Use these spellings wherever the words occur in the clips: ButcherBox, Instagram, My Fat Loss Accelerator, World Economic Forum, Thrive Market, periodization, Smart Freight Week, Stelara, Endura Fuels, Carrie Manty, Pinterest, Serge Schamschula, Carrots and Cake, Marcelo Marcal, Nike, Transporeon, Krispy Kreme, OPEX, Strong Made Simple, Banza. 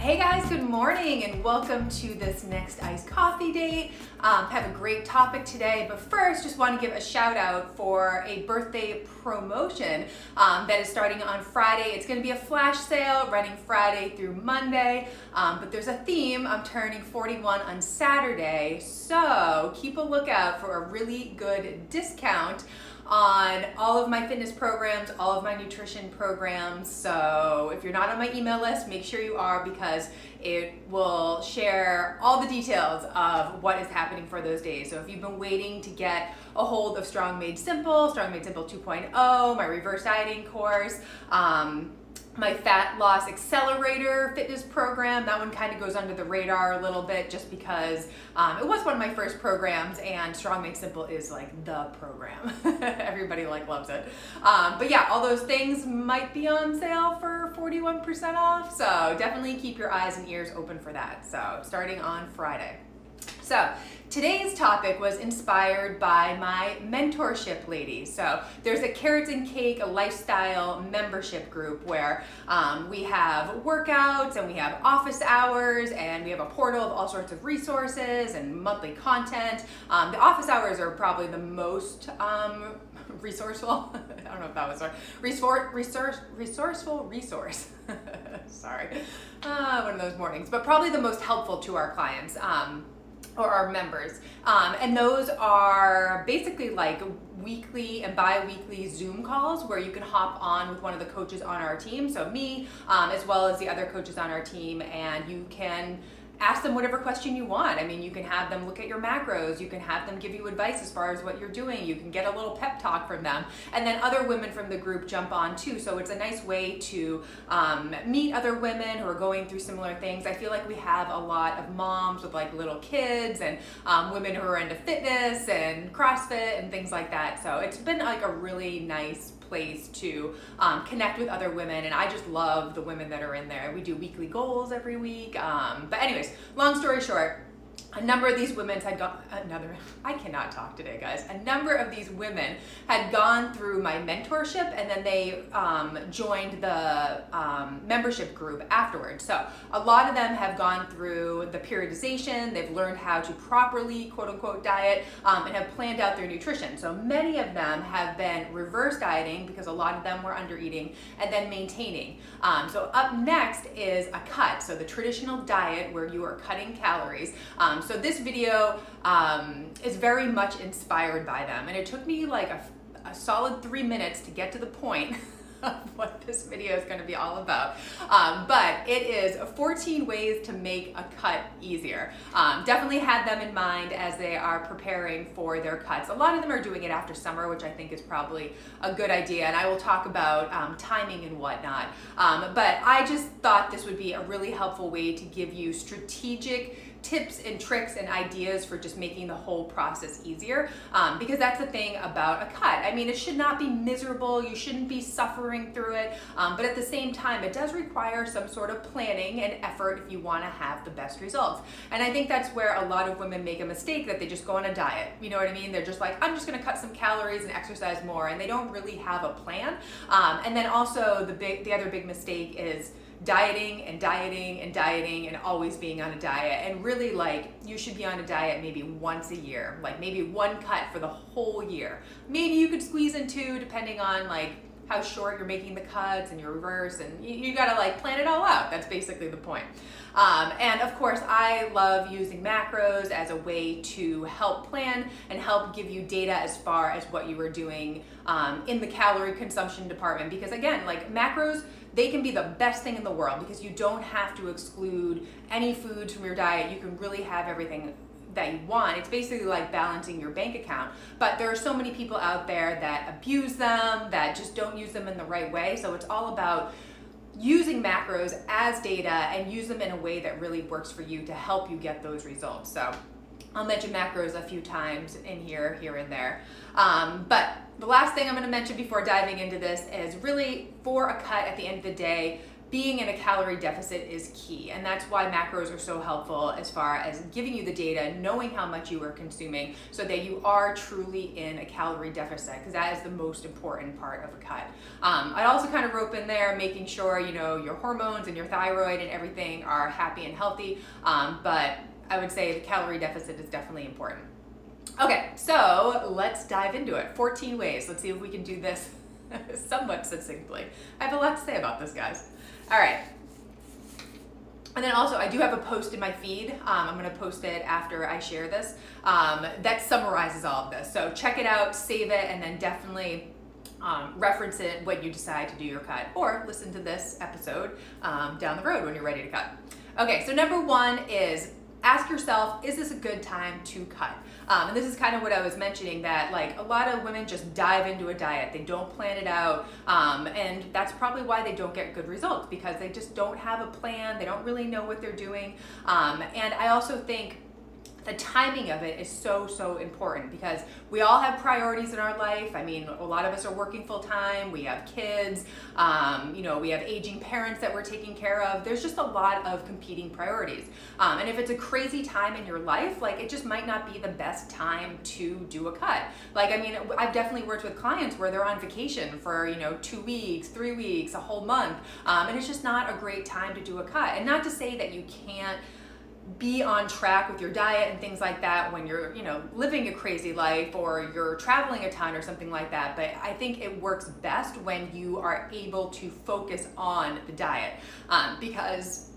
Hey guys, good morning and welcome to this next iced coffee date. Have a great topic today, but first just want to give a shout out for a birthday promotion that is starting on Friday. It's going to be a flash sale running Friday through Monday, but there's a theme. I'm turning 41 on Saturday, so keep a lookout for a really good discount on all of my fitness programs, all of my nutrition programs. So if you're not on my email list, make sure you are, because it will share all the details of what is happening for those days. So if you've been waiting to get a hold of Strong Made Simple, Strong Made Simple 2.0, my reverse dieting course, my Fat Loss Accelerator fitness program, that one kind of goes under the radar a little bit just because it was one of my first programs, and Strong Made Simple is like the program. Everybody loves it. But yeah, all those things might be on sale for 41% off, so definitely keep your eyes and ears open for that. So starting on Friday. So today's topic was inspired by my mentorship lady. So there's a Carrots and Cake, a lifestyle membership group where we have workouts and we have office hours and we have a portal of all sorts of resources and monthly content. The office hours are probably the most resourceful. I don't know if that was right. Resource. Sorry. One of those mornings, but probably the most helpful to our clients. Or our members. And those are basically like weekly and bi-weekly Zoom calls where you can hop on with one of the coaches on our team, so me, as well as the other coaches on our team, and you can ask them whatever question you want. I mean, you can have them look at your macros, you can have them give you advice as far as what you're doing, you can get a little pep talk from them, and then other women from the group jump on too. So it's a nice way to meet other women who are going through similar things. I feel like we have a lot of moms with like little kids and women who are into fitness and CrossFit and things like that. So it's been like a really nice place to connect with other women, and I just love the women that are in there. We do weekly goals every week, but anyways, long story short, a number of these women had gone through my mentorship, and then they joined the membership group afterwards. So a lot of them have gone through the periodization. They've learned how to properly, quote unquote, diet, and have planned out their nutrition. So many of them have been reverse dieting, because a lot of them were under eating, and then maintaining. So up next is a cut. So the traditional diet where you are cutting calories. So this video is very much inspired by them, and it took me like a solid 3 minutes to get to the point of what this video is going to be all about. But it is 14 ways to make a cut easier. Definitely had them in mind as they are preparing for their cuts. A lot of them are doing it after summer, which I think is probably a good idea, and I will talk about timing and whatnot. But I just thought this would be a really helpful way to give you strategic tips and tricks and ideas for just making the whole process easier, because that's the thing about a cut. I mean, it should not be miserable, you shouldn't be suffering through it, but at the same time, it does require some sort of planning and effort if you want to have the best results. And I think that's where a lot of women make a mistake, that they just go on a diet, you know what I mean? They're just like, I'm just going to cut some calories and exercise more, and they don't really have a plan. And then also the other big mistake is dieting and always being on a diet. And really, like, you should be on a diet maybe once a year, like maybe one cut for the whole year. Maybe you could squeeze in two, depending on like how short you're making the cuts and your reverse, and you gotta like plan it all out. That's basically the point. And of course, I love using macros as a way to help plan and help give you data as far as what you were doing in the calorie consumption department, because again, like macros, they can be the best thing in the world because you don't have to exclude any foods from your diet. You can really have everything that you want. It's basically like balancing your bank account, but there are so many people out there that abuse them, that just don't use them in the right way. So it's all about using macros as data and use them in a way that really works for you to help you get those results. So I'll mention macros a few times in here and there. But the last thing I'm going to mention before diving into this is really, for a cut at the end of the day, being in a calorie deficit is key, and that's why macros are so helpful as far as giving you the data, knowing how much you are consuming so that you are truly in a calorie deficit, because that is the most important part of a cut. I'd also kind of rope in there making sure, you know, your hormones and your thyroid and everything are happy and healthy, but I would say the calorie deficit is definitely important. Okay, so let's dive into it. 14 ways. Let's see if we can do this somewhat succinctly. I have a lot to say about this, guys. All right. And then also, I do have a post in my feed. I'm going to post it after I share this. That summarizes all of this. So check it out, save it, and then definitely reference it when you decide to do your cut, or listen to this episode down the road when you're ready to cut. Okay, so number one is ask yourself, is this a good time to cut? And this is kind of what I was mentioning, that like a lot of women just dive into a diet. They don't plan it out. And that's probably why they don't get good results, because they just don't have a plan. They don't really know what they're doing. And I also think the timing of it is so important, because we all have priorities in our life. I mean, a lot of us are working full time, we have kids, you know, we have aging parents that we're taking care of. There's just a lot of competing priorities. And if it's a crazy time in your life, like, it just might not be the best time to do a cut. Like, I mean, I've definitely worked with clients where they're on vacation for, you know, 2 weeks, 3 weeks, a whole month. And it's just not a great time to do a cut. And not to say that you can't be on track with your diet and things like that when you're, you know, living a crazy life or you're traveling a ton or something like that. But I think it works best when you are able to focus on the diet, because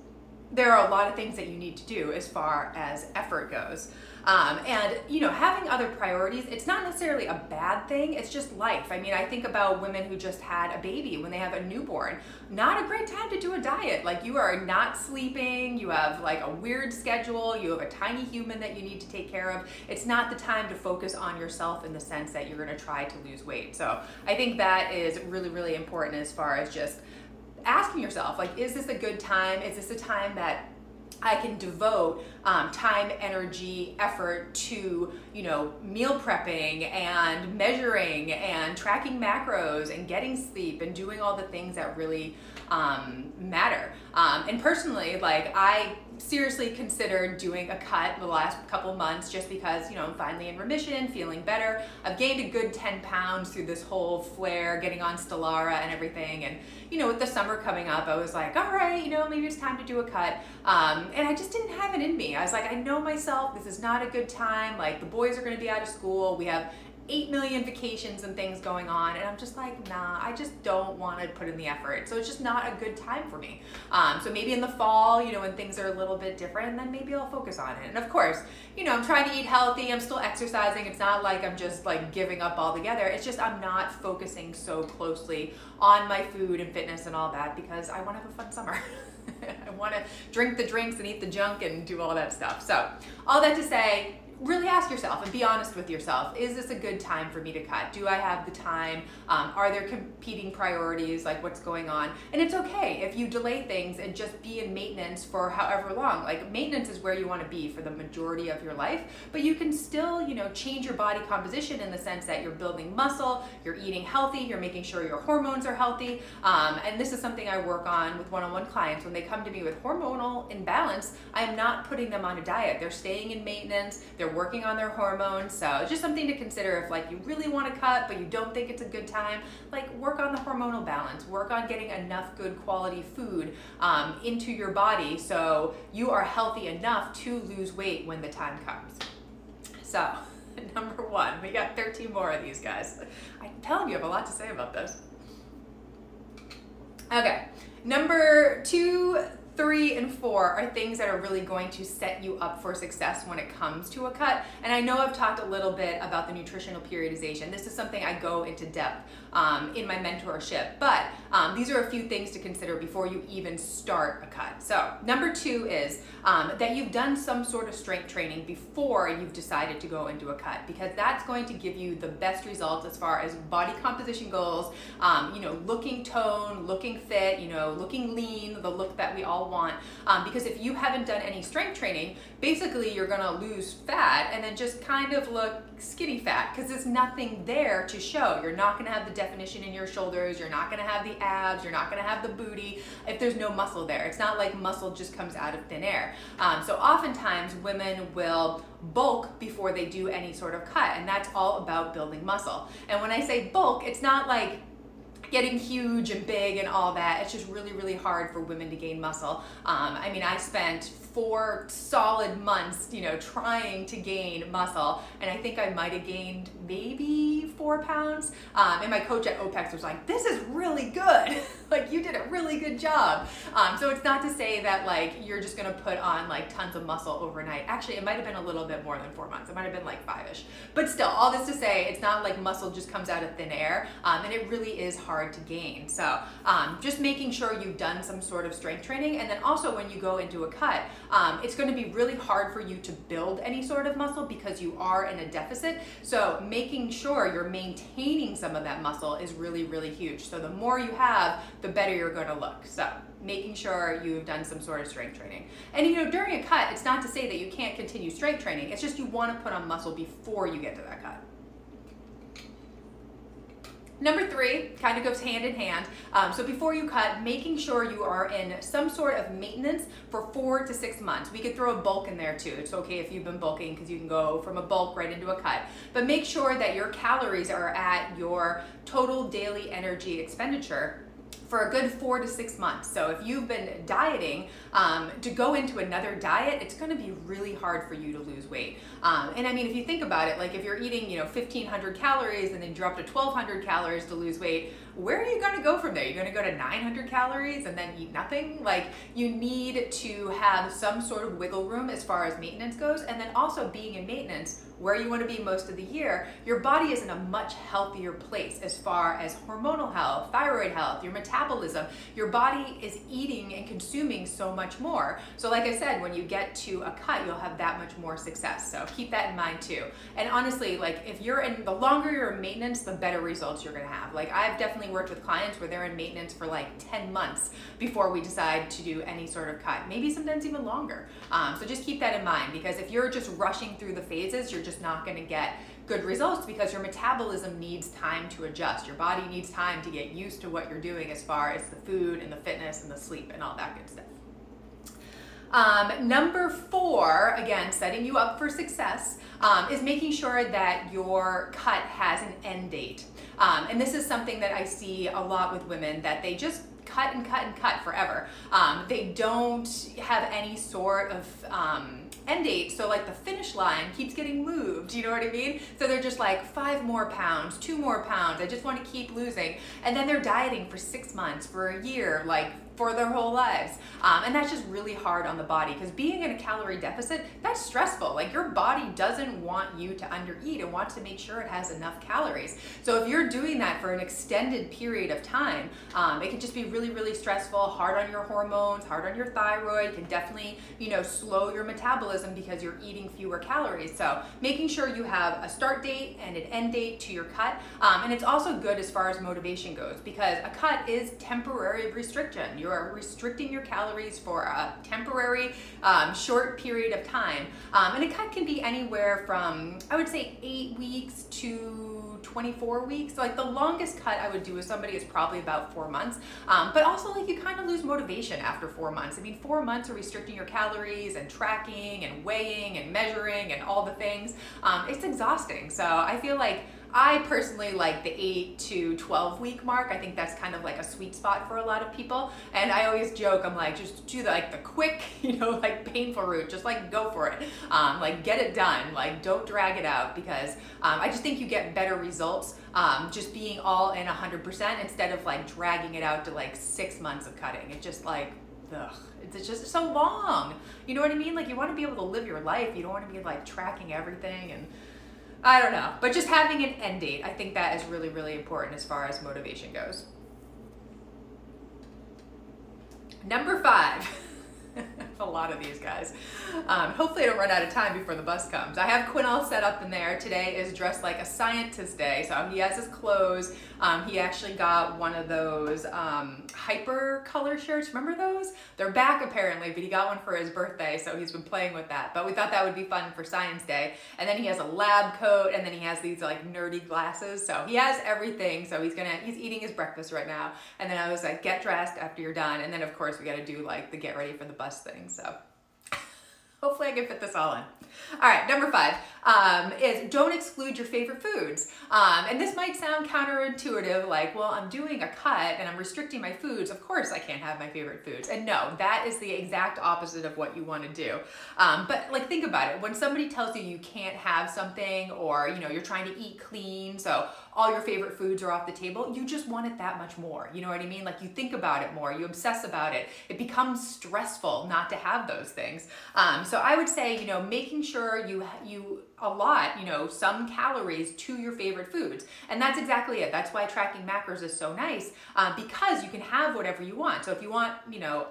there are a lot of things that you need to do as far as effort goes. And, you know, having other priorities, it's not necessarily a bad thing. It's just life. I mean, I think about women who just had a baby, when they have a newborn, not a great time to do a diet. Like, you are not sleeping. You have like a weird schedule. You have a tiny human that you need to take care of. It's not the time to focus on yourself in the sense that you're going to try to lose weight. So I think that is really, really important as far as just asking yourself, like, is this a good time? Is this a time that I can devote time, energy, effort to, you know, meal prepping and measuring and tracking macros and getting sleep and doing all the things that really matter. And personally, like, I seriously considered doing a cut the last couple months, just because, you know, I'm finally in remission, feeling better. I've gained a good 10 pounds through this whole flare, getting on Stelara and everything. And, you know, with the summer coming up, I was like, all right, you know, maybe it's time to do a cut. And I just didn't have it in me. I was like, I know myself, this is not a good time. Like, the boys are going to be out of school. We have 8 million vacations and things going on, and I'm just like, nah, I just don't want to put in the effort. So it's just not a good time for me. So maybe in the fall, you know, when things are a little bit different, then maybe I'll focus on it. And of course, you know, I'm trying to eat healthy, I'm still exercising. It's not like I'm just like giving up altogether. It's just, I'm not focusing so closely on my food and fitness and all that, because I want to have a fun summer. I want to drink the drinks and eat the junk and do all that stuff. So all that to say, really ask yourself and be honest with yourself. Is this a good time for me to cut? Do I have the time? Are there competing priorities? Like, what's going on? And it's okay if you delay things and just be in maintenance for however long. Like, maintenance is where you want to be for the majority of your life, but you can still, you know, change your body composition in the sense that you're building muscle, you're eating healthy, you're making sure your hormones are healthy. And this is something I work on with one-on-one clients. When they come to me with hormonal imbalance, I'm not putting them on a diet. They're staying in maintenance. They're working on their hormones. So it's just something to consider. If like you really want to cut but you don't think it's a good time, like, work on the hormonal balance, work on getting enough good quality food into your body so you are healthy enough to lose weight when the time comes. So number one, we got 13 more of these, guys. I'm telling you, I have a lot to say about this. Okay, number 2, 3, and 4 are things that are really going to set you up for success when it comes to a cut. And I know I've talked a little bit about the nutritional periodization. This is something I go into depth in my mentorship, but these are a few things to consider before you even start a cut. So number 2 is that you've done some sort of strength training before you've decided to go into a cut, because that's going to give you the best results as far as body composition goals, you know, looking toned, looking fit, you know, looking lean, the look that we all want, because if you haven't done any strength training, basically you're gonna lose fat and then just kind of look skinny fat because there's nothing there to show. You're not gonna have the definition in your shoulders, you're not gonna have the abs, you're not gonna have the booty if there's no muscle there. It's not like muscle just comes out of thin air. So oftentimes women will bulk before they do any sort of cut, and that's all about building muscle. And when I say bulk, it's not like getting huge and big and all that. It's just really, really hard for women to gain muscle. I mean, I spent 4 solid months, trying to gain muscle, and I think I might have gained maybe 4 pounds. And my coach at OPEX was like, "This is really good. Like, you did a really good job." So it's not to say that like you're just gonna put on like tons of muscle overnight. Actually, it might have been a little bit more than 4 months. It might have been like 5-ish. But still, all this to say, it's not like muscle just comes out of thin air, and it really is hard to gain. So just making sure you've done some sort of strength training, and then also when you go into a cut, it's going to be really hard for you to build any sort of muscle because you are in a deficit. So making sure you're maintaining some of that muscle is really, really huge. So the more you have, the better you're going to look. So making sure you've done some sort of strength training. And during a cut, it's not to say that you can't continue strength training. It's just you want to put on muscle before you get to that cut. Number 3 kind of goes hand in hand. So before you cut, making sure you are in some sort of maintenance for 4 to 6 months. We could throw a bulk in there too. It's okay if you've been bulking because you can go from a bulk right into a cut. But make sure that your calories are at your total daily energy expenditure for a good 4 to 6 months. So if you've been dieting, to go into another diet, it's gonna be really hard for you to lose weight. And I mean, if you think about it, like if you're eating 1,500 calories and then drop to 1,200 calories to lose weight, where are you gonna go from there? You're gonna go to 900 calories and then eat nothing? Like, you need to have some sort of wiggle room as far as maintenance goes, and then also being in maintenance, where you want to be most of the year, your body is in a much healthier place as far as hormonal health, thyroid health, your metabolism. Your body is eating and consuming so much more. So like I said, when you get to a cut, you'll have that much more success. So keep that in mind too. And honestly, like if you're in, the longer you're in maintenance, the better results you're going to have. Like, I've definitely worked with clients where they're in maintenance for like 10 months before we decide to do any sort of cut, maybe sometimes even longer. So just keep that in mind, because if you're just rushing through the phases, you're just not going to get good results, because your metabolism needs time to adjust. Your body needs time to get used to what you're doing as far as the food and the fitness and the sleep and all that good stuff. Number 4, again, setting you up for success, is making sure that your cut has an end date. And this is something that I see a lot with women, that they just cut and cut and cut forever. They don't have any sort of end date, so like the finish line keeps getting moved, you know what I mean? So they're just like 5 more pounds, 2 more pounds, I just want to keep losing. And then they're dieting for 6 months, for a year, like for their whole lives. And that's just really hard on the body, because being in a calorie deficit, that's stressful. Like, your body doesn't want you to undereat and wants to make sure it has enough calories. So if you're doing that for an extended period of time, it can just be really, really stressful, hard on your hormones, hard on your thyroid, can definitely, slow your metabolism because you're eating fewer calories. So making sure you have a start date and an end date to your cut. And it's also good as far as motivation goes, because a cut is temporary restriction. You're restricting your calories for a temporary short period of time. And a cut can be anywhere from, I would say, 8 weeks to 24 weeks. So like the longest cut I would do with somebody is probably about 4 months. But also, like, you kind of lose motivation after 4 months. I mean, 4 months of restricting your calories and tracking and weighing and measuring and all the things. It's exhausting. So I feel like I personally like the 8 to 12 week mark. I think that's kind of like a sweet spot for a lot of people. And I always joke, I'm like, just do the quick, like painful route, just like go for it. Like, get it done, like don't drag it out, because I just think you get better results just being all in 100% instead of like dragging it out to like 6 months of cutting. It's just like, ugh, it's just so long. You know what I mean? Like, you want to be able to live your life. You don't want to be like tracking everything, and I don't know, but just having an end date, I think that is really, really important as far as motivation goes. Number 5. a lot of these guys. Hopefully I don't run out of time before the bus comes. I have Quinn all set up in there. Today is dressed like a scientist day, so he has his clothes. He actually got one of those hyper color shirts. Remember those? They're back apparently, but he got one for his birthday, so he's been playing with that. But we thought that would be fun for science day. And then he has a lab coat, and then he has these like nerdy glasses. So he has everything. So he's eating his breakfast right now. And then I was like, get dressed after you're done. And then of course we got to do like the get ready for the bus thing. So hopefully I can fit this all in. All right, number 5 is don't exclude your favorite foods. And this might sound counterintuitive, like, well, I'm doing a cut and I'm restricting my foods. Of course I can't have my favorite foods. And no, that is the exact opposite of what you want to do. But like, think about it. When somebody tells you you can't have something, or you're trying to eat clean, so all your favorite foods are off the table, you just want it that much more. You know what I mean? Like, you think about it more, you obsess about it. It becomes stressful not to have those things. So I would say, making sure you allot, some calories to your favorite foods. And that's exactly it. That's why tracking macros is so nice, because you can have whatever you want. So if you want,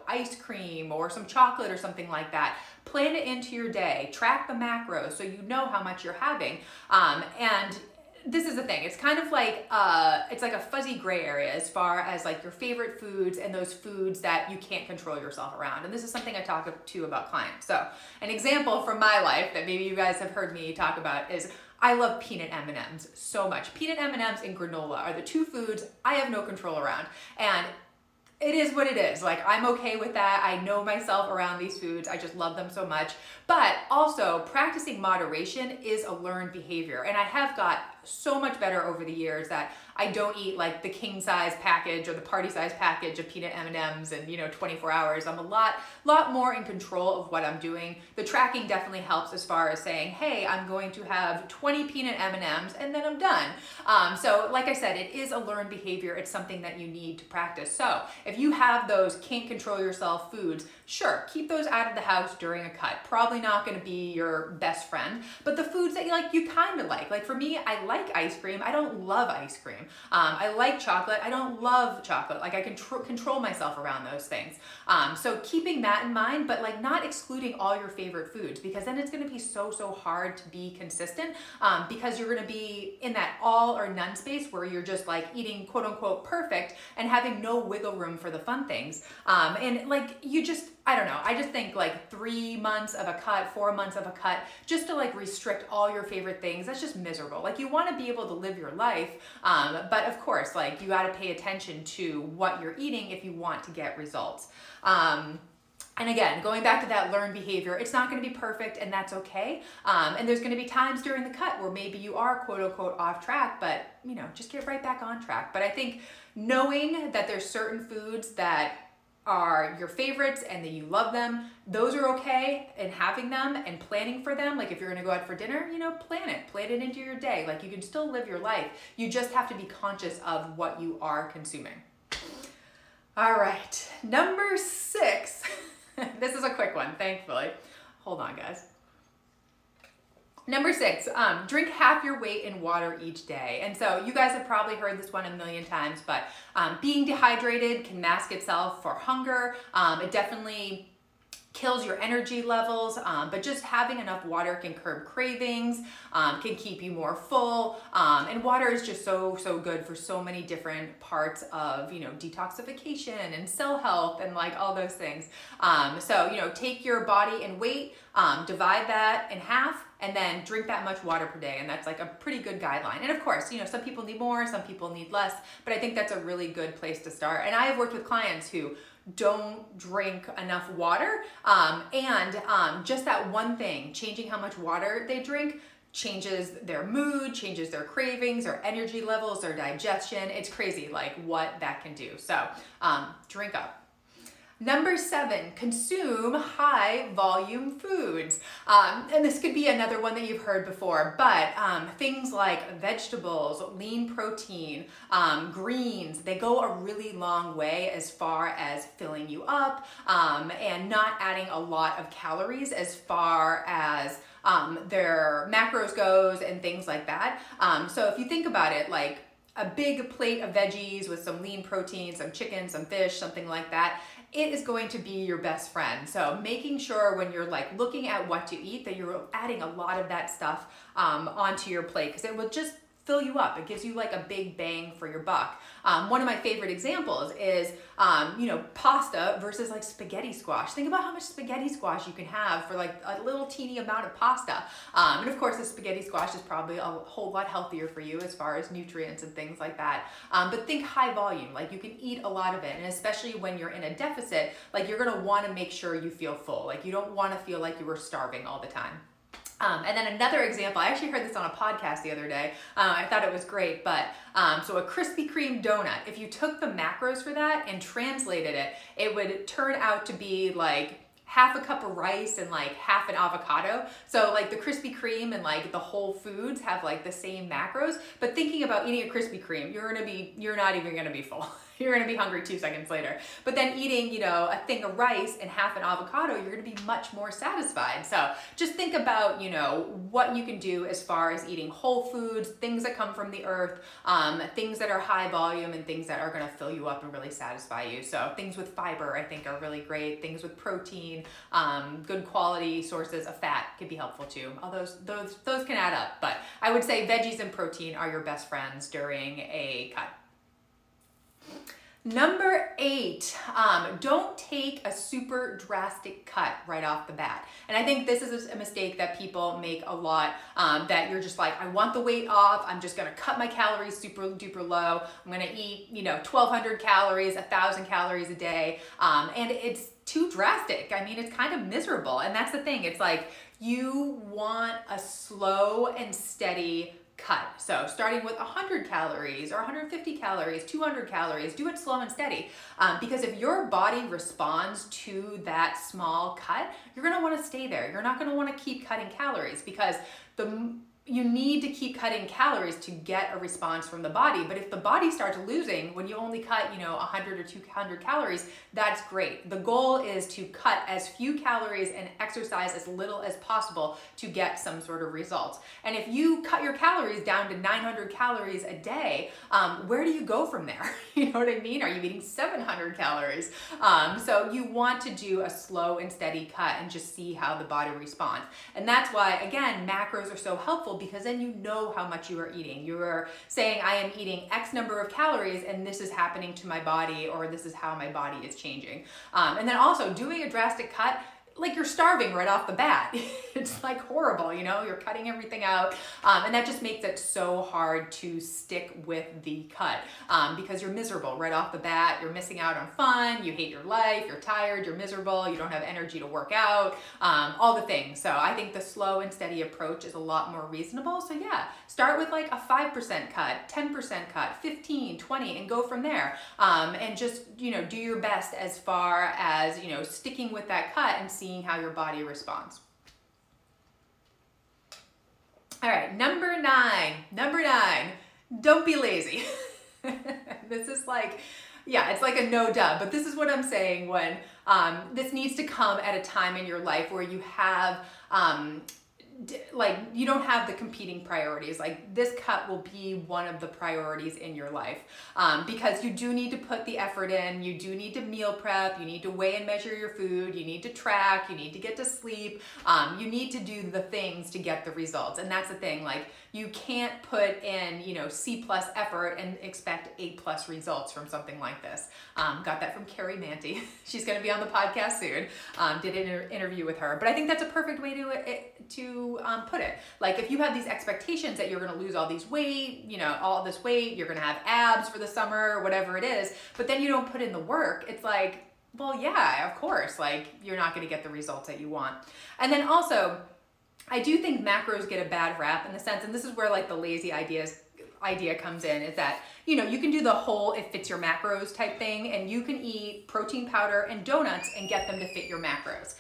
ice cream or some chocolate or something like that, plan it into your day, track the macros so you know how much you're having. And this is the thing. It's kind of like a fuzzy gray area as far as like your favorite foods and those foods that you can't control yourself around. And this is something I talk to about clients. So an example from my life that maybe you guys have heard me talk about is I love peanut M&Ms so much. Peanut M&Ms and granola are the two foods I have no control around. And it is what it is. Like, I'm okay with that. I know myself around these foods. I just love them so much. But also, practicing moderation is a learned behavior. And I have got so much better over the years that I don't eat like the king size package or the party size package of peanut M&Ms in 24 hours. I'm a lot more in control of what I'm doing. The tracking definitely helps as far as saying, hey, I'm going to have 20 peanut M&Ms and then I'm done. So like I said, it is a learned behavior. It's something that you need to practice. So if you have those can't control yourself foods, sure, keep those out of the house during a cut. Probably not going to be your best friend, but the foods that you like, you kind of like for me, I like ice cream. I don't love ice cream. I like chocolate. I don't love chocolate. Like, I can control myself around those things. So keeping that in mind, but like not excluding all your favorite foods, because then it's going to be so hard to be consistent, because you're going to be in that all or none space where you're just like eating quote unquote perfect and having no wiggle room for the fun things. And like, you just, I don't know. I just think like 3 months of a cut, 4 months of a cut, just to like restrict all your favorite things, that's just miserable. Like, you want to be able to live your life, but of course, like, you got to pay attention to what you're eating if you want to get results. And again, going back to that learned behavior, it's not going to be perfect, and that's okay. And there's going to be times during the cut where maybe you are quote unquote off track, but just get right back on track. But I think knowing that there's certain foods that are your favorites and that you love them, those are okay, and having them and planning for them. Like, if you're going to go out for dinner, plan it into your day. Like, you can still live your life. You just have to be conscious of what you are consuming. All right, number 6. This is a quick one, thankfully. Hold on, guys. Number 6, drink half your weight in water each day. And so you guys have probably heard this one a million times, but being dehydrated can mask itself for hunger. It definitely kills your energy levels, but just having enough water can curb cravings, can keep you more full, and water is just so good for so many different parts of detoxification and cell health and like all those things. So take your body and weight, divide that in half, and then drink that much water per day, and that's like a pretty good guideline. And of course, some people need more, some people need less, but I think that's a really good place to start. And I have worked with clients who don't drink enough water, and just that one thing, changing how much water they drink, changes their mood, changes their cravings, their energy levels, their digestion. It's crazy like what that can do. So drink up. Number 7, consume high volume foods. And this could be another one that you've heard before, but things like vegetables, lean protein, greens, they go a really long way as far as filling you up, and not adding a lot of calories as far as their macros goes and things like that. So if you think about it, like, a big plate of veggies with some lean protein, some chicken, some fish, something like that, it is going to be your best friend. So making sure when you're like looking at what to eat that you're adding a lot of that stuff onto your plate, because it will just fill you up. It gives you like a big bang for your buck. One of my favorite examples is, pasta versus like spaghetti squash. Think about how much spaghetti squash you can have for like a little teeny amount of pasta. And of course, the spaghetti squash is probably a whole lot healthier for you as far as nutrients and things like that. But think high volume, like you can eat a lot of it. And especially when you're in a deficit, like you're going to want to make sure you feel full. Like you don't want to feel like you were starving all the time. And then another example, I actually heard this on a podcast the other day. I thought it was great, but so a Krispy Kreme donut, if you took the macros for that and translated it, it would turn out to be like half a cup of rice and like half an avocado. So like the Krispy Kreme and like the Whole Foods have like the same macros, but thinking about eating a Krispy Kreme, you're not even gonna be full. You're gonna be hungry 2 seconds later. But then eating, a thing of rice and half an avocado, you're gonna be much more satisfied. So just think about, what you can do as far as eating whole foods, things that come from the earth, things that are high volume and things that are gonna fill you up and really satisfy you. So things with fiber, I think, are really great. Things with protein, good quality sources of fat could be helpful too. All those can add up. But I would say veggies and protein are your best friends during a cut. Number 8, don't take a super drastic cut right off the bat. And I think this is a mistake that people make a lot, that you're just like, I want the weight off. I'm just going to cut my calories super duper low. I'm going to eat, 1,200 calories, 1,000 calories a day. And it's too drastic. I mean, it's kind of miserable. And that's the thing. It's like you want a slow and steady cut. So starting with 100 calories or 150 calories, 200 calories, do it slow and steady. Because if your body responds to that small cut, you're going to want to stay there. You're not going to want to keep cutting calories because you need to keep cutting calories to get a response from the body. But if the body starts losing when you only cut, 100 or 200 calories, that's great. The goal is to cut as few calories and exercise as little as possible to get some sort of results. And if you cut your calories down to 900 calories a day, where do you go from there? You know what I mean? Are you eating 700 calories? So you want to do a slow and steady cut and just see how the body responds. And that's why, again, macros are so helpful, because then you know how much you are eating. You are saying, I am eating X number of calories and this is happening to my body, or this is how my body is changing. And then also doing a drastic cut, like you're starving right off the bat. It's like horrible, you're cutting everything out. And that just makes it so hard to stick with the cut because you're miserable right off the bat. You're missing out on fun. You hate your life. You're tired. You're miserable. You don't have energy to work out, all the things. So I think the slow and steady approach is a lot more reasonable. So yeah, start with like a 5% cut, 10% cut, 15, 20, and go from there. And just, do your best as far as, sticking with that cut and seeing how your body responds. All right, number 9, don't be lazy. This is like, it's like a no duh, but this is what I'm saying when this needs to come at a time in your life where you have you don't have the competing priorities. Like this cut will be one of the priorities in your life because you do need to put the effort in. You do need to meal prep. You need to weigh and measure your food. You need to track. You need to get to sleep. You need to do the things to get the results. And that's the thing. Like you can't put in, C+ effort and expect A+ results from something like this. Got that from Carrie Manty. She's going to be on the podcast soon. Did an interview with her, but I think that's a perfect way to put it. Like if you have these expectations that you're going to lose all these weight, all this weight, you're going to have abs for the summer, whatever it is, but then you don't put in the work. It's like, well, yeah, of course, like you're not going to get the results that you want. And then also, I do think macros get a bad rap in the sense, and this is where like the lazy idea comes in, is that you can do the whole it fits your macros type thing, and you can eat protein powder and donuts and get them to fit your macros.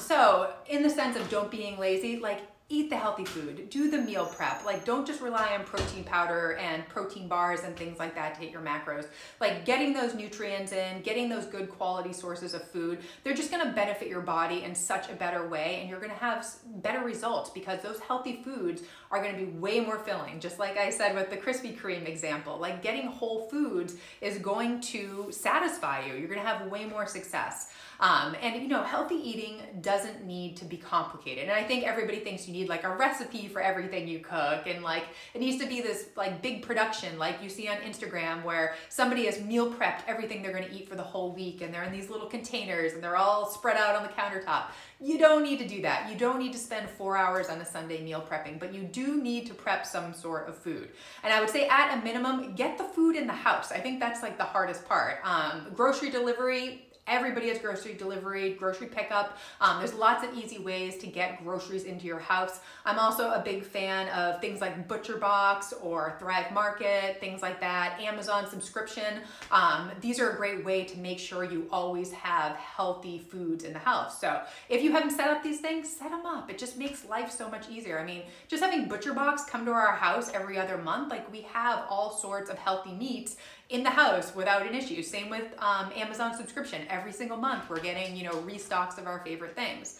So in the sense of don't being lazy, like eat the healthy food, do the meal prep, like don't just rely on protein powder and protein bars and things like that to hit your macros. Like getting those nutrients in, getting those good quality sources of food, they're just gonna benefit your body in such a better way, and you're gonna have better results because those healthy foods are going to be way more filling. Just like I said with the Krispy Kreme example, like getting whole foods is going to satisfy you. You're going to have way more success. And you know, healthy eating doesn't need to be complicated. And I think everybody thinks you need like a recipe for everything you cook, and like it needs to be this like big production like you see on Instagram where somebody has meal prepped everything they're going to eat for the whole week and they're in these little containers and they're all spread out on the countertop. You don't need to do that. You don't need to spend 4 hours on a Sunday meal prepping, but you do need to prep some sort of food. And I would say at a minimum, get the food in the house. I think that's like the hardest part. Grocery delivery, everybody has grocery delivery, grocery pickup. There's lots of easy ways to get groceries into your house. I'm also a big fan of things like ButcherBox or Thrive Market, things like that, Amazon subscription. These are a great way to make sure you always have healthy foods in the house. So if you haven't set up these things, set them up. It just makes life so much easier. I mean, just having ButcherBox come to our house every other month, like we have all sorts of healthy meats in the house without an issue. Same with Amazon subscription. Every single month we're getting, you know, restocks of our favorite things.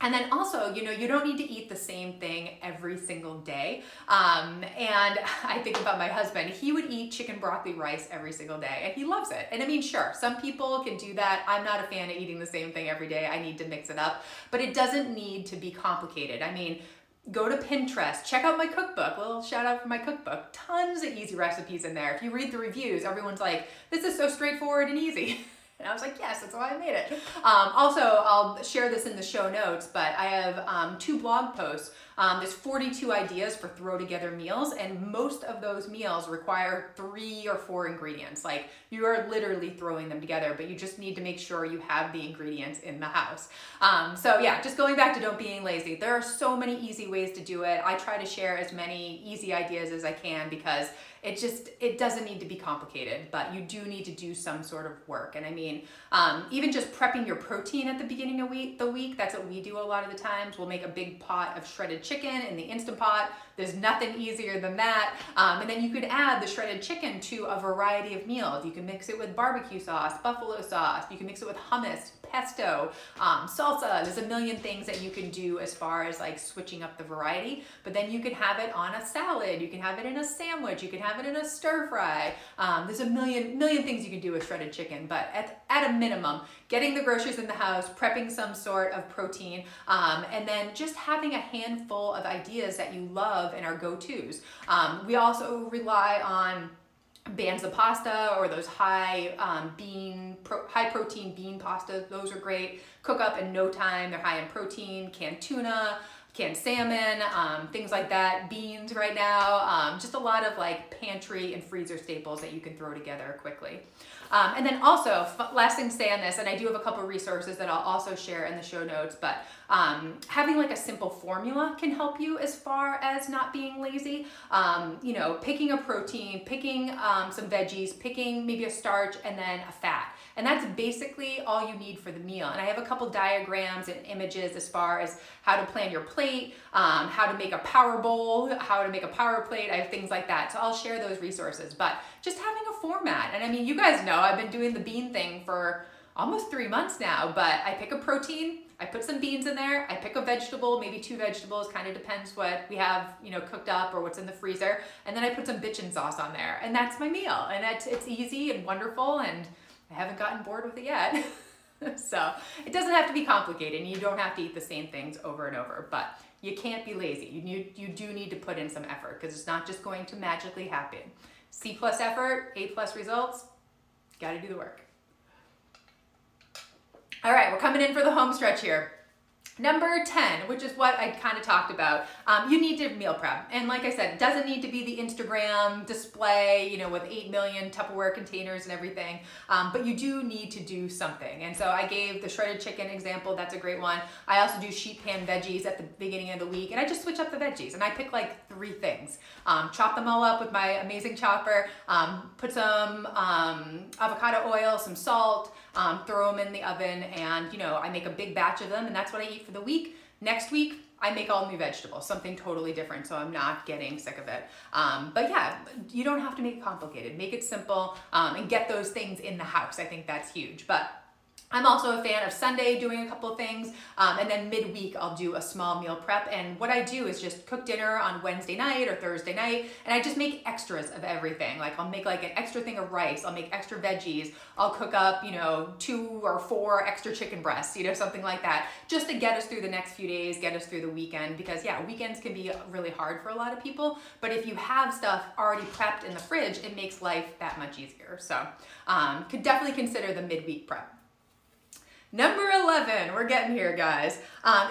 And then also, you know, you don't need to eat the same thing every single day. And I think about my husband, he would eat chicken broccoli rice every single day and he loves it. And I mean, sure, some people can do that. I'm not a fan of eating the same thing every day. I need to mix it up, but it doesn't need to be complicated. I mean, go to Pinterest, check out my cookbook, little shout out for my cookbook, tons of easy recipes in there. If you read the reviews, everyone's like, this is so straightforward and easy. And I was like, yes, that's why I made it. Also, I'll share this in the show notes, but I have 2 blog posts. There's 42 ideas for throw together meals, and most of those meals require 3 or 4 ingredients. Like you are literally throwing them together, but you just need to make sure you have the ingredients in the house. So yeah, just going back to don't being lazy. There are so many easy ways to do it. I try to share as many easy ideas as I can because it doesn't need to be complicated, but you do need to do some sort of work. And I mean, even just prepping your protein at the beginning of the week, that's what we do a lot of the times. We'll make a big pot of shredded chicken in the Instant Pot. There's nothing easier than that. And then you could add the shredded chicken to a variety of meals. You can mix it with barbecue sauce, buffalo sauce. You can mix it with hummus, pesto, salsa. There's a million things that you can do as far as like switching up the variety. But then you can have it on a salad. You can have it in a sandwich. You can have it in a stir fry. There's a million things you can do with shredded chicken. But at a minimum, getting the groceries in the house, prepping some sort of protein, and then just having a handful of ideas that you love and are go-tos. We also rely on Banza pasta or those high protein bean pastas. Those are great. Cook up in no time. They're high in protein. Canned tuna, canned salmon, things like that, beans right now, just a lot of like pantry and freezer staples that you can throw together quickly. And then also, last thing to say on this, and I do have a couple resources that I'll also share in the show notes, but having like a simple formula can help you as far as not being lazy. You know, picking a protein, picking some veggies, picking maybe a starch and then a fat. And that's basically all you need for the meal. And I have a couple diagrams and images as far as how to plan your plate, how to make a power bowl, how to make a power plate. I have things like that. So I'll share those resources, but just having a format. And I mean, you guys know I've been doing the bean thing for almost 3 months now, but I pick a protein, I put some beans in there, I pick a vegetable, maybe 2 vegetables, kind of depends what we have, you know, cooked up or what's in the freezer. And then I put some bitchin' sauce on there and that's my meal. And it's easy and wonderful and I haven't gotten bored with it yet. So it doesn't have to be complicated and you don't have to eat the same things over and over, but you can't be lazy. You do need to put in some effort because it's not just going to magically happen. C+ effort, A+ results, got to do the work. All right, we're coming in for the home stretch here. Number 10, which is what I kind of talked about, you need to meal prep. And like I said, it doesn't need to be the Instagram display, you know, with 8 million Tupperware containers and everything, but you do need to do something. And so I gave the shredded chicken example, that's a great one. I also do sheet pan veggies at the beginning of the week, and I just switch up the veggies, and I pick like 3 things. Chop them all up with my amazing chopper, put some avocado oil, some salt, throw them in the oven, and you know, I make a big batch of them, and that's what I eat for the week. Next week, I make all new vegetables, something totally different, so I'm not getting sick of it. But yeah, you don't have to make it complicated. Make it simple, and get those things in the house. I think that's huge. But I'm also a fan of Sunday doing a couple of things, and then midweek I'll do a small meal prep. And what I do is just cook dinner on Wednesday night or Thursday night, and I just make extras of everything. Like I'll make like an extra thing of rice, I'll make extra veggies, I'll cook up, you know, 2 or 4 extra chicken breasts, you know, something like that, just to get us through the next few days, get us through the weekend, because yeah, weekends can be really hard for a lot of people, but if you have stuff already prepped in the fridge, it makes life that much easier. So could definitely consider the midweek prep. Number 11, we're getting here, guys,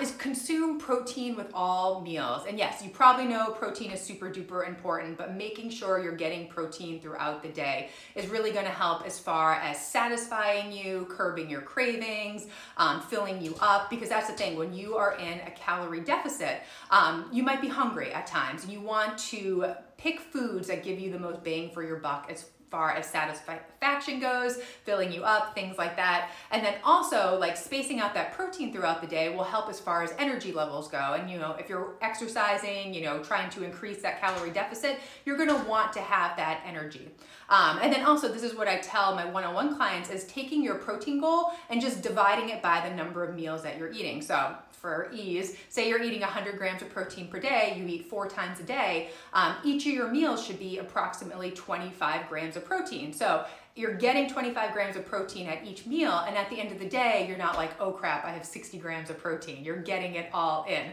is consume protein with all meals. And yes, you probably know protein is super duper important, but making sure you're getting protein throughout the day is really gonna help as far as satisfying you, curbing your cravings, filling you up, because that's the thing, when you are in a calorie deficit, you might be hungry at times, and you want to pick foods that give you the most bang for your buck as far as satisfaction goes, filling you up, things like that. And then also, like, spacing out that protein throughout the day will help as far as energy levels go. And you know, if you're exercising, you know, trying to increase that calorie deficit, you're gonna want to have that energy. And then also, this is what I tell my one-on-one clients, is taking your protein goal and just dividing it by the number of meals that you're eating. So for ease, say you're eating 100 grams of protein per day, you eat 4 times a day, each of your meals should be approximately 25 grams of protein. So you're getting 25 grams of protein at each meal, and at the end of the day, you're not like, oh crap, I have 60 grams of protein. You're getting it all in.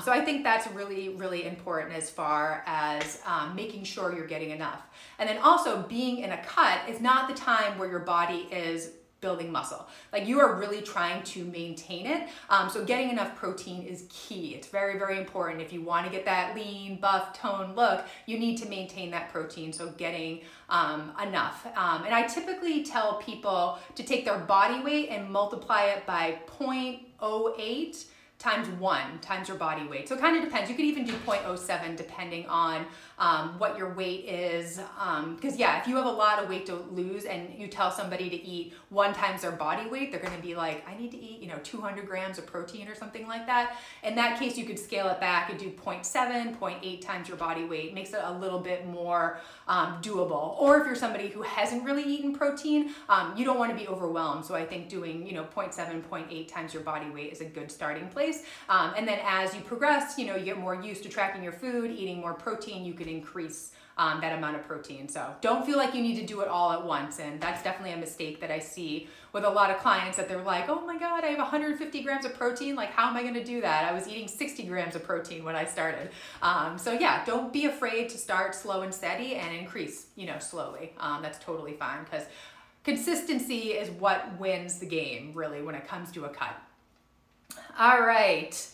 So I think that's really, really important as far as making sure you're getting enough. And then also, being in a cut is not the time where your body is building muscle. Like, you are really trying to maintain it. So getting enough protein is key. It's very, very important. If you want to get that lean, buff, toned look, you need to maintain that protein. So getting enough. And I typically tell people to take their body weight and multiply it by 0.08 times 1 times your body weight. So it kind of depends. You could even do 0.07 depending on what your weight is. Because yeah, if you have a lot of weight to lose and you tell somebody to eat 1 times their body weight, they're gonna be like, I need to eat, you know, 200 grams of protein or something like that. In that case, you could scale it back and do 0.7, 0.8 times your body weight. Makes it a little bit more doable. Or if you're somebody who hasn't really eaten protein, you don't wanna be overwhelmed. So I think doing, you know, 0.7, 0.8 times your body weight is a good starting place. And then as you progress, you know, you get more used to tracking your food, eating more protein, you could increase that amount of protein. So don't feel like you need to do it all at once. And that's definitely a mistake that I see with a lot of clients, that they're like, oh my God, I have 150 grams of protein. Like, how am I gonna do that? I was eating 60 grams of protein when I started. So yeah, don't be afraid to start slow and steady and increase, you know, slowly. That's totally fine, because consistency is what wins the game, really, when it comes to a cut. All right,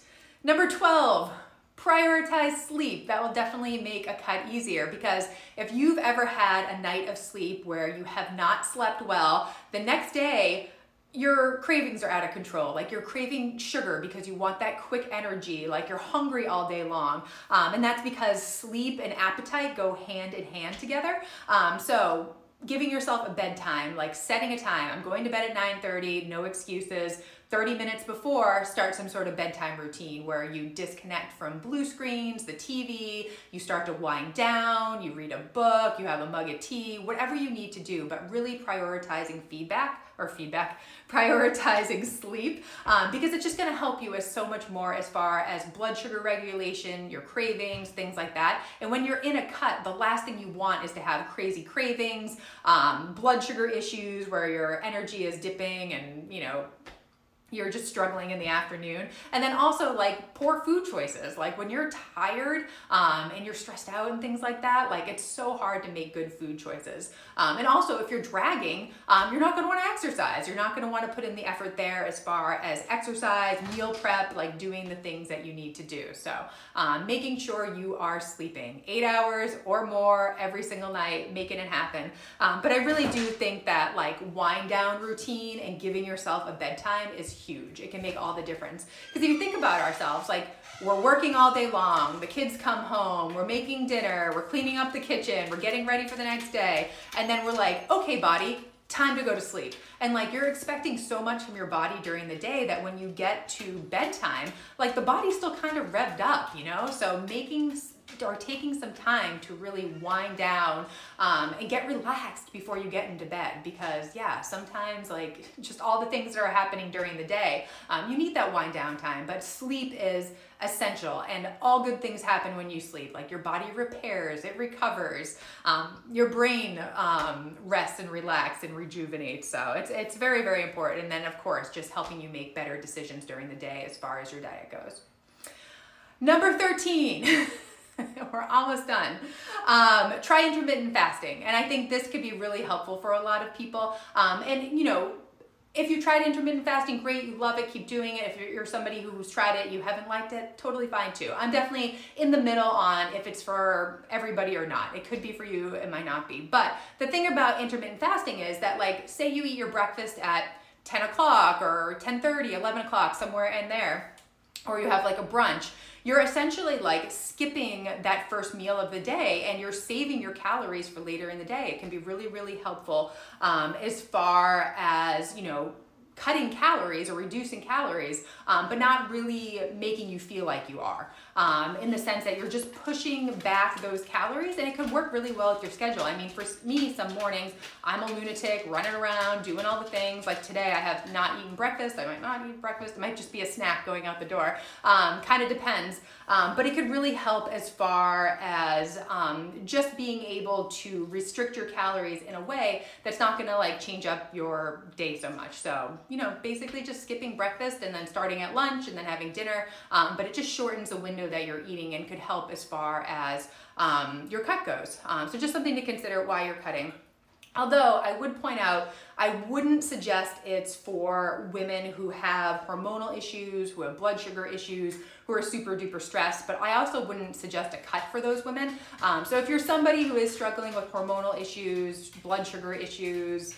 number 12, prioritize sleep. That will definitely make a cut easier, because if you've ever had a night of sleep where you have not slept well, the next day, your cravings are out of control. Like, you're craving sugar because you want that quick energy, like you're hungry all day long. And that's because sleep and appetite go hand in hand together. So giving yourself a bedtime, like setting a time, I'm going to bed at 9:30, no excuses. 30 minutes before, start some sort of bedtime routine where you disconnect from blue screens, the TV, you start to wind down, you read a book, you have a mug of tea, whatever you need to do, but really prioritizing prioritizing sleep, because it's just gonna help you with so much more as far as blood sugar regulation, your cravings, things like that. And when you're in a cut, the last thing you want is to have crazy cravings, blood sugar issues where your energy is dipping and, you know, you're just struggling in the afternoon. And then also, like, poor food choices. Like, when you're tired and you're stressed out and things like that, like, it's so hard to make good food choices. And also, if you're dragging, you're not gonna wanna exercise. You're not gonna wanna put in the effort there as far as exercise, meal prep, like doing the things that you need to do. So making sure you are sleeping 8 hours or more every single night, making it happen. But I really do think that, like, wind down routine and giving yourself a bedtime is huge. It can make all the difference. Because if you think about ourselves, like, we're working all day long, the kids come home, we're making dinner, we're cleaning up the kitchen, we're getting ready for the next day, and then we're like, okay, body, time to go to sleep. And like, you're expecting so much from your body during the day that when you get to bedtime, like, the body's still kind of revved up, you know? So making are taking some time to really wind down and get relaxed before you get into bed, because sometimes like just all the things that are happening during the day, you need that wind down time, but sleep is essential, and all good things happen when you sleep. Like your body repairs, it recovers, your brain rests and relaxes and rejuvenates. So it's very, very important. And then of course, just helping you make better decisions during the day as far as your diet goes. Number 13. We're almost done. Try intermittent fasting. And I think this could be really helpful for a lot of people. And you know, if you tried intermittent fasting, great, you love it, keep doing it. If you're somebody who's tried it, you haven't liked it, totally fine too. I'm definitely in the middle on if it's for everybody or not. It could be for you, it might not be. But the thing about intermittent fasting is that, like, say you eat your breakfast at 10 o'clock or 10:30, 11 o'clock, somewhere in there, or you have like a brunch, you're essentially like skipping that first meal of the day and you're saving your calories for later in the day. It can be really, really helpful as far as, you know, cutting calories or reducing calories, but not really making you feel like you are, in the sense that you're just pushing back those calories, and it can work really well with your schedule. I mean, for me, some mornings, I'm a lunatic running around, doing all the things. Like today, I have not eaten breakfast. I might not eat breakfast. It might just be a snack going out the door. Kind of depends, but it could really help as far as just being able to restrict your calories in a way that's not gonna like change up your day so much. So, you know, basically just skipping breakfast and then starting at lunch and then having dinner, but it just shortens the window that you're eating and could help as far as your cut goes. So just something to consider while you're cutting. Although I would point out, I wouldn't suggest it's for women who have hormonal issues, who have blood sugar issues, who are super duper stressed, but I also wouldn't suggest a cut for those women. So if you're somebody who is struggling with hormonal issues, blood sugar issues,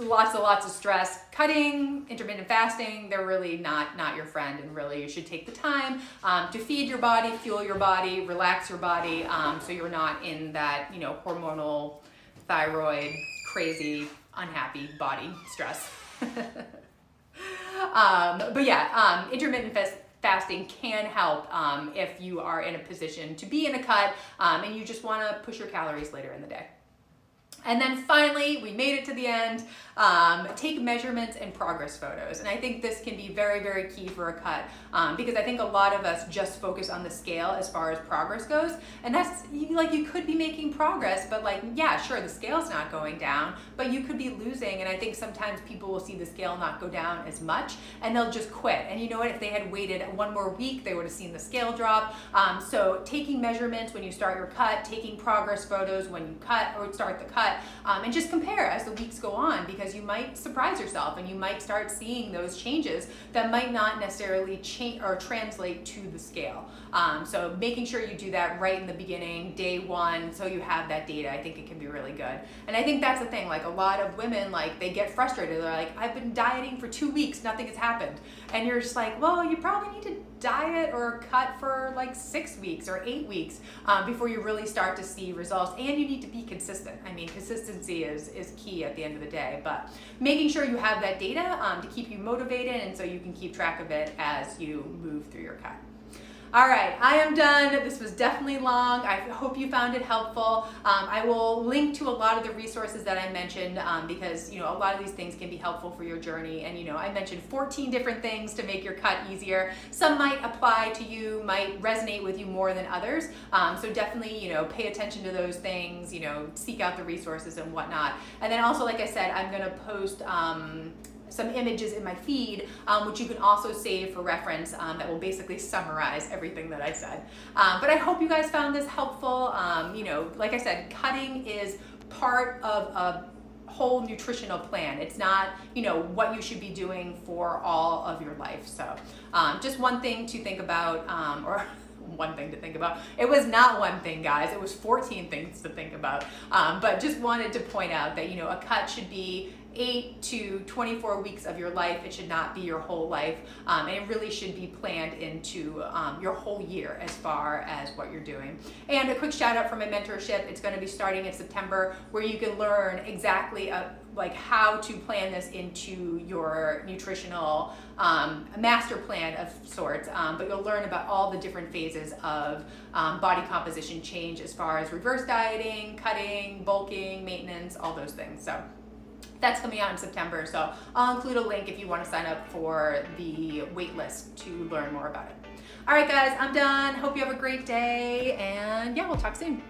lots and lots of stress, cutting, intermittent fasting, they're really not your friend, and really you should take the time to feed your body, fuel your body, relax your body, so you're not in that, you know, hormonal, thyroid, crazy, unhappy body stress. But yeah, intermittent fasting can help if you are in a position to be in a cut and you just want to push your calories later in the day. And then finally, we made it to the end. Take measurements and progress photos. And I think this can be very, very key for a cut, because I think a lot of us just focus on the scale as far as progress goes. And that's like, you could be making progress, but like, yeah, sure, the scale's not going down, but you could be losing. And I think sometimes people will see the scale not go down as much and they'll just quit. And you know what? If they had waited one more week, they would have seen the scale drop. So taking measurements when you start your cut, taking progress photos when you cut or start the cut, and just compare as the weeks go on, because you might surprise yourself and you might start seeing those changes that might not necessarily change or translate to the scale. So making sure you do that right in the beginning, day one, so you have that data, I think it can be really good. And I think that's the thing, like a lot of women, like they get frustrated. They're like, I've been dieting for 2 weeks, nothing has happened. And you're just like, well, you probably need to diet or cut for like 6 weeks or 8 weeks before you really start to see results. And you need to be consistent. I mean, consistency is key at the end of the day, but making sure you have that data to keep you motivated, and so you can keep track of it as you move through your cut. All right, I am done. This was definitely long. I hope you found it helpful. I will link to a lot of the resources that I mentioned, because, you know, a lot of these things can be helpful for your journey. And, you know, I mentioned 14 different things to make your cut easier. Some might apply to you, might resonate with you more than others. So definitely, you know, pay attention to those things, you know, seek out the resources and whatnot. And then also, like I said, I'm going to post some images in my feed, which you can also save for reference, that will basically summarize everything that I said. But I hope you guys found this helpful. You know, like I said, cutting is part of a whole nutritional plan. It's not, you know, what you should be doing for all of your life. So just one thing to think about, or one thing to think about. It was not one thing, guys. It was 14 things to think about. But just wanted to point out that, you know, a cut should be 8 to 24 weeks of your life. It should not be your whole life, and it really should be planned into your whole year as far as what you're doing. And a quick shout out for my mentorship. It's going to be starting in September, where you can learn exactly like how to plan this into your nutritional master plan of sorts, but you'll learn about all the different phases of body composition change as far as reverse dieting, cutting, bulking, maintenance, all those things. So that's coming out in September, so I'll include a link if you want to sign up for the wait list to learn more about it. All right, guys, I'm done. Hope you have a great day, and yeah, we'll talk soon.